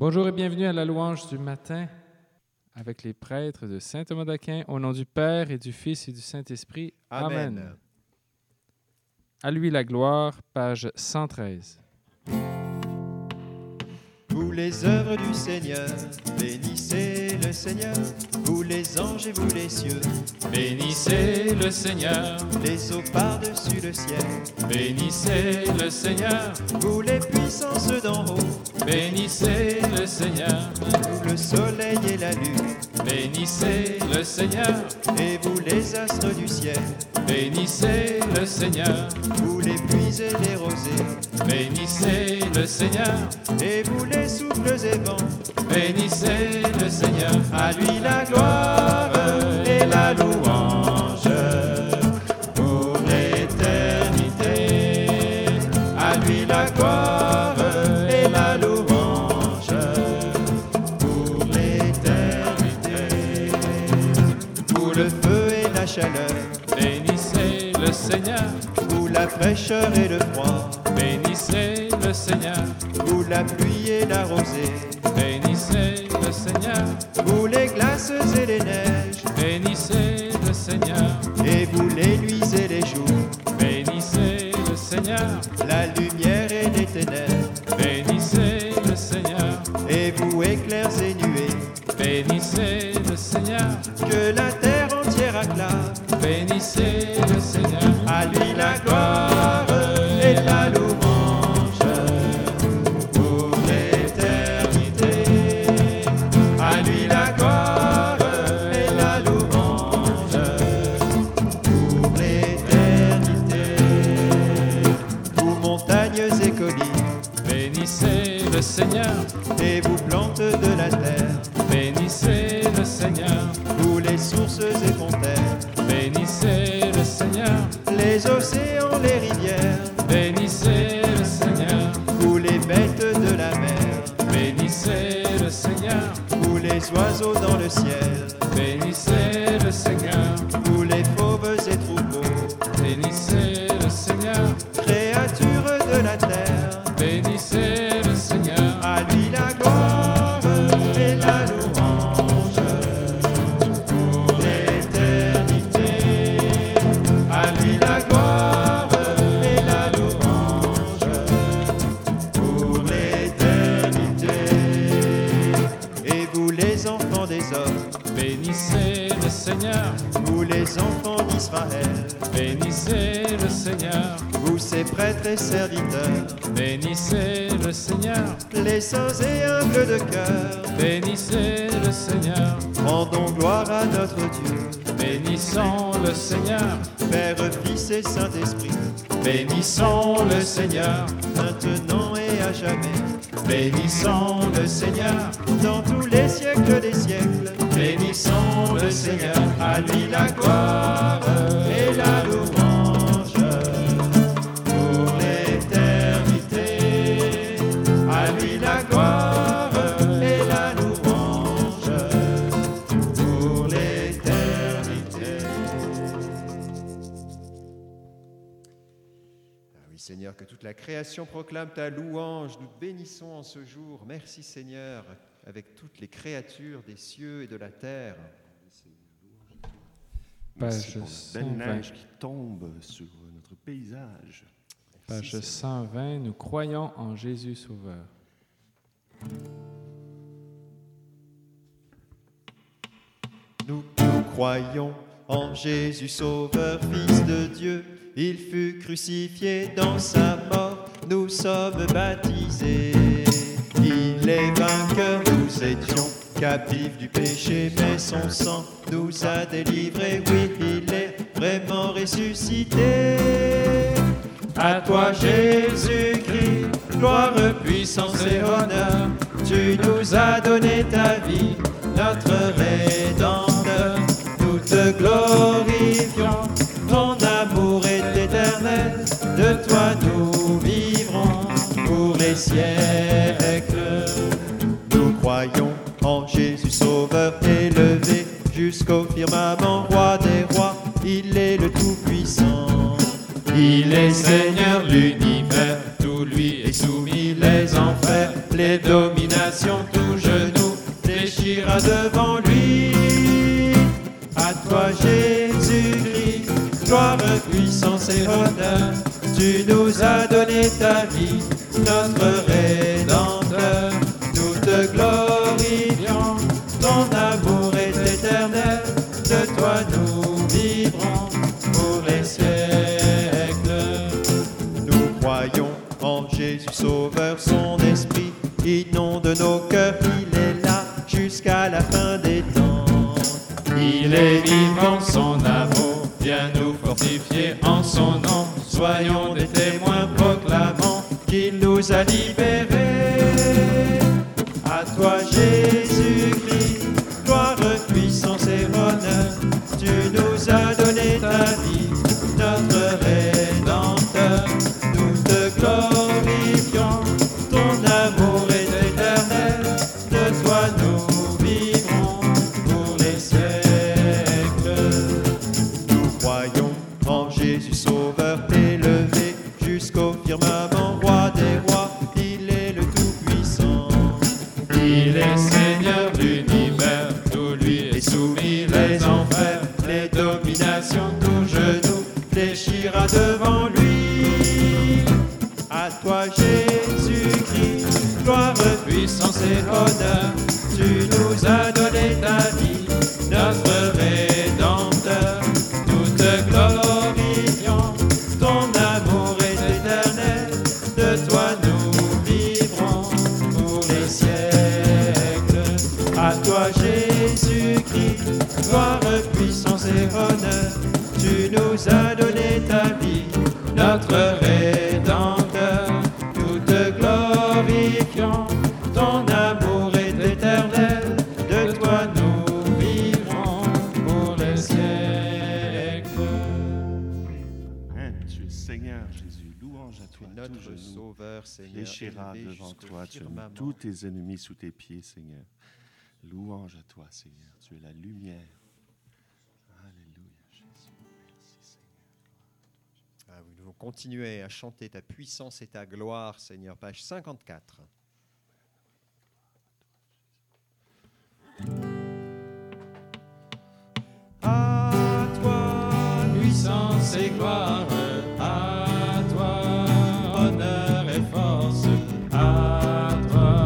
Bonjour et bienvenue à la louange du matin avec les prêtres de Saint Thomas d'Aquin, au nom du Père et du Fils et du Saint-Esprit. Amen. Amen. À lui la gloire, page 113. Vous les œuvres du Seigneur, bénissez le Seigneur, vous les anges et vous les cieux, bénissez le Seigneur, les eaux par-dessus le ciel, bénissez le Seigneur, vous les puissances d'en haut, bénissez le Seigneur, vous le soleil et la lune, bénissez le Seigneur, et vous les astres du ciel, bénissez le Seigneur, vous les pluies et les rosées, bénissez le Seigneur, et vous les souffles et vents, bénissez le Seigneur, à lui la gloire et la louange pour l'éternité, à lui la gloire et la louange pour l'éternité, pour le feu et la chaleur, bénissez le Seigneur, pour la fraîcheur et le froid, bénissez le Seigneur, vous la pluie et la rosée, bénissez le Seigneur, vous les glaces et les neiges, bénissez le Seigneur, et vous les nuits et les jours, bénissez le Seigneur, la lumière et les ténèbres, bénissez le Seigneur, et vous éclairs et nuées, bénissez le Seigneur, que la terre entière acclame, bénissez le Seigneur, à lui la gloire et la louange. Le Seigneur, et vous plantes de la terre, bénissez le Seigneur, vous les sources et fontaines, bénissez le Seigneur, les océans, les rivières, bénissez le Seigneur, vous les bêtes de la mer, bénissez le Seigneur, vous les oiseaux dans le ciel, bénissez le Seigneur, vous les fauves et troupeaux, bénissez le Seigneur, créatures de la terre, bénissez le Seigneur, à lui la gloire et la louange pour l'éternité, à lui la gloire et la louange pour l'éternité, et vous les enfants des hommes, bénissez le Seigneur, vous les enfants d'Israël, bénissez le Seigneur, vous ses prêtres et serviteurs, bénissez le Seigneur, les saints et humbles de cœur, bénissez le Seigneur, rendons gloire à notre Dieu, bénissons le Seigneur, Père, Fils et Saint-Esprit, bénissons le Seigneur, maintenant et à jamais, bénissons le Seigneur, dans tous les siècles des siècles, bénissons le Seigneur, à lui la gloire et la louange. Seigneur, que toute la création proclame ta louange. Nous te bénissons en ce jour. Merci Seigneur, avec toutes les créatures des cieux et de la terre. Merci pour la belle neige qui tombe sur notre paysage. Page 120, nous croyons en Jésus Sauveur. Nous croyons en Jésus Sauveur, Fils de Dieu. Il fut crucifié, dans sa mort nous sommes baptisés. Il est vainqueur, nous étions captifs du péché, mais son sang nous a délivrés. Oui, il est vraiment ressuscité. À toi Jésus-Christ, gloire, puissance et honneur, tu nous as donné ta vie, notre Rédempteur. Nous te glorifions, ton amour est éternel, de toi nous vivrons pour les siècles. Nous croyons en Jésus Sauveur élevé jusqu'au firmament, roi des rois, il est le Tout-Puissant. Il est Seigneur l'univers, tout lui est soumis, les enfers, les dominations, tout genou déchira devant lui. À toi Jésus-Christ, gloire, puissance et honneur, tu nous as donné ta vie, notre Rédempteur. Nous te glorifions, ton amour est éternel, de toi nous vivrons pour les siècles. Nous croyons en Jésus Sauveur, son esprit inonde nos cœurs, il est là jusqu'à la fin des temps. Il est vivant, son amour vient nous fortifier en son nom. Soyons des témoins, proclamant qu'il nous a libérés. À toi Jésus-Christ, gloire, puissance et honneur, tu nous as donné ta vie, notre Rédempteur. Nous te glorifions, ton amour est éternel, de toi nous vivrons pour les siècles. Nous croyons en Jésus Sauveur élevé jusqu'au firmament, roi des rois, il est le Tout-Puissant. Il est Seigneur de l'univers, tout lui est soumis, les enfers, les dominations, tout genou fléchira devant lui. À toi Jésus-Christ, gloire, puissance et honneur, tu nous as donné ta vie, notre Rédempteur. Nous te glorifions, ton amour est éternel, de toi nous vivrons pour les siècles. À toi Jésus-Christ, gloire, puissance et honneur, tu nous as donné ta vie, notre Rédempteur. Nous te glorifions, ton amour est éternel, de toi nous vivrons pour les siècles. Amen. Tu es Seigneur Jésus, louange à toi, notre Sauveur, Seigneur. Léchira devant toi, tu remets tous tes ennemis sous tes pieds, Seigneur. Louange à toi, Seigneur, tu es la lumière. Nous devons continuer à chanter ta puissance et ta gloire, Seigneur. Page 54. À toi, puissance et gloire, à toi, honneur et force, à toi,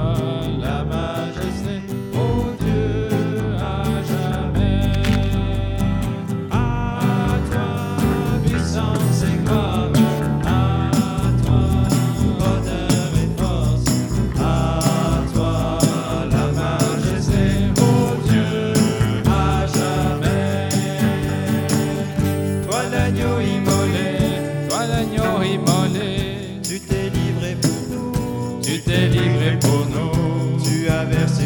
la majesté, ô Dieu, à jamais. À toi, puissance et gloire, à toi, honneur et force, à toi, la majesté, ô Dieu, à jamais. Toi l'agneau immolé, tu t'es livré pour nous, tu as versé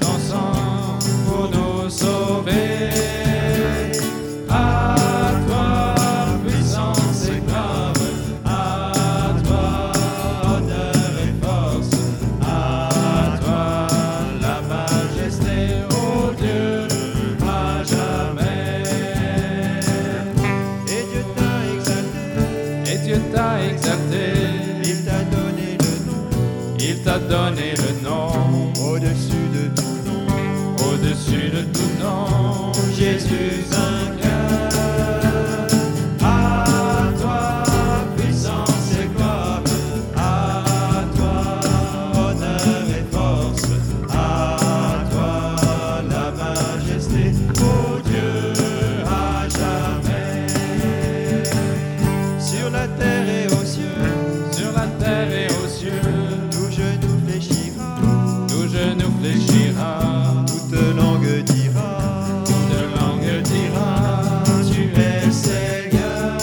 ton sang, pour nous sauver. À toi, puissance et gloire, à toi, honneur et force, à toi, la majesté, ô Dieu, à jamais. Et Dieu t'a exalté, il t'a donné le nom, au-dessus de tout nom, Jésus incarne. À toi, puissance et gloire, à toi, honneur et force, à toi, la majesté, ô Dieu, à jamais. Sur la terre et aux cieux, tout genou fléchira, toute langue dira, tu es Seigneur.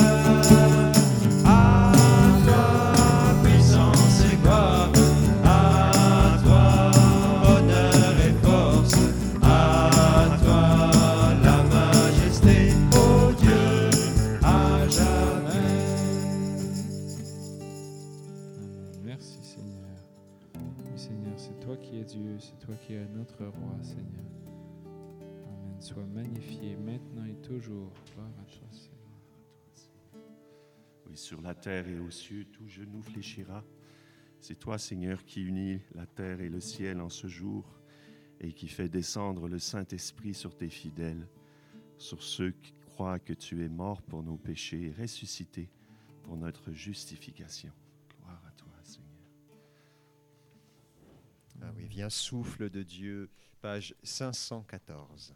À toi, puissance et gloire, à toi, honneur et force, à toi, la majesté, ô Dieu, à jamais. Merci Seigneur. Oui, Seigneur, c'est toi qui es Dieu, c'est toi qui es notre roi, Seigneur. Sois magnifié maintenant et toujours. Gloire à toi, Seigneur. Oui, et sur la terre et aux cieux, tout genou fléchira. C'est toi, Seigneur, qui unis la terre et le ciel en ce jour et qui fait descendre le Saint-Esprit sur tes fidèles, sur ceux qui croient que tu es mort pour nos péchés et ressuscité pour notre justification. Gloire à toi, Seigneur. Ah oui, viens, souffle de Dieu, page 514.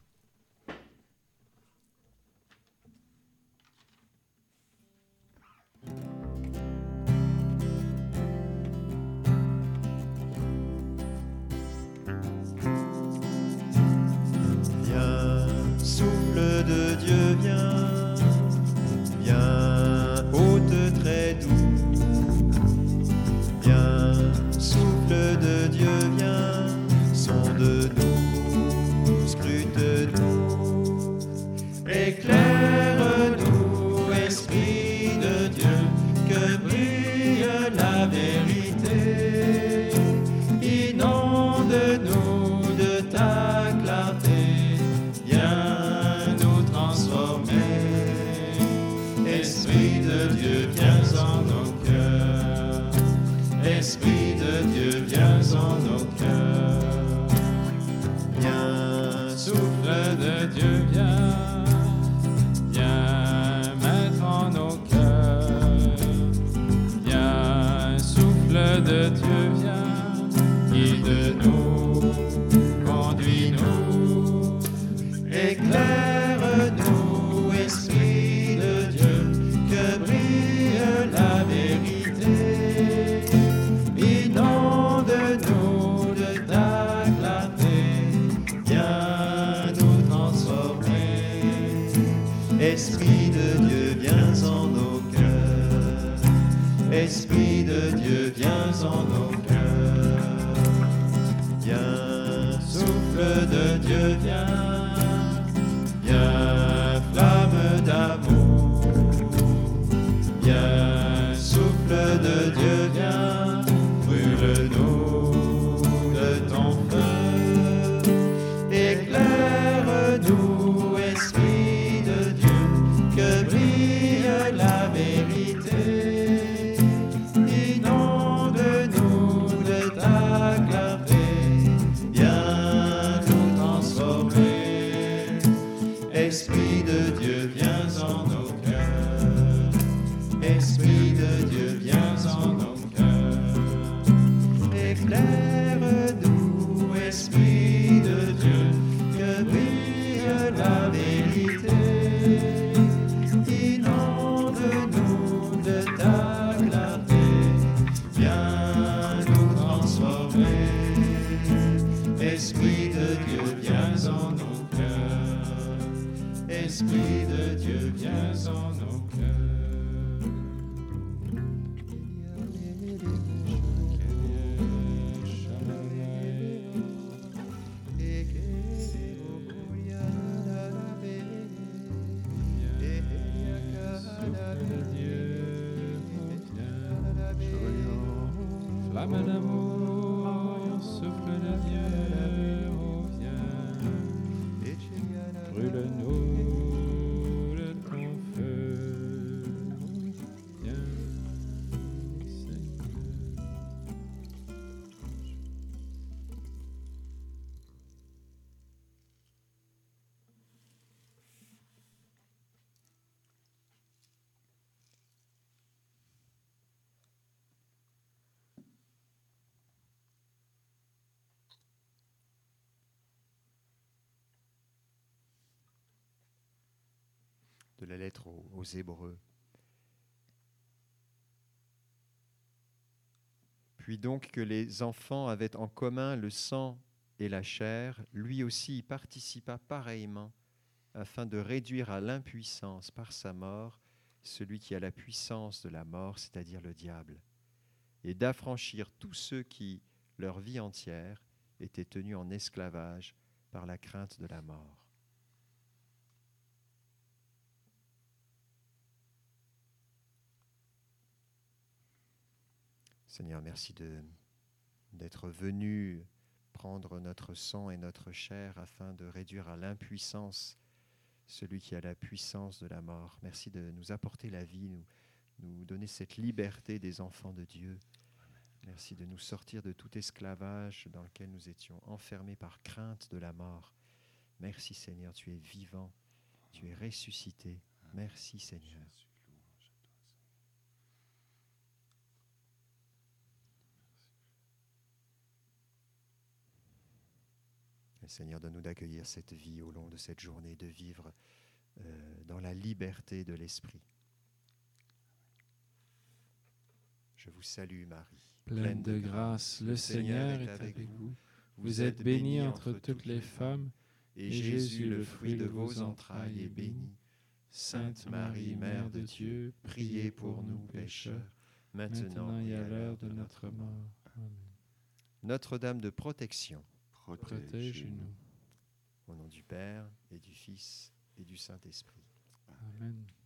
De la lettre aux Hébreux. Puis donc que les enfants avaient en commun le sang et la chair, lui aussi y participa pareillement, afin de réduire à l'impuissance par sa mort celui qui a la puissance de la mort, c'est-à-dire le diable, et d'affranchir tous ceux qui, leur vie entière, étaient tenus en esclavage par la crainte de la mort. Seigneur, merci d'être venu prendre notre sang et notre chair afin de réduire à l'impuissance celui qui a la puissance de la mort. Merci de nous apporter la vie. Nous, nous donner cette liberté des enfants de Dieu. Merci de nous sortir de tout esclavage dans lequel nous étions enfermés par crainte de la mort. Merci Seigneur, tu es vivant, tu es ressuscité. Merci Seigneur. Et Seigneur, donne-nous d'accueillir cette vie au long de cette journée, de vivre dans la liberté de l'esprit. Je vous salue, Marie. Pleine de grâce, le Seigneur est avec vous. Vous êtes bénie entre toutes les femmes, et Jésus, le fruit de vos entrailles, est béni. Sainte Marie, Mère de Dieu, priez pour nous pécheurs, maintenant et à l'heure de notre mort. Amen. Notre-Dame de protection, protège-nous. Au nom du Père, et du Fils, et du Saint-Esprit. Amen.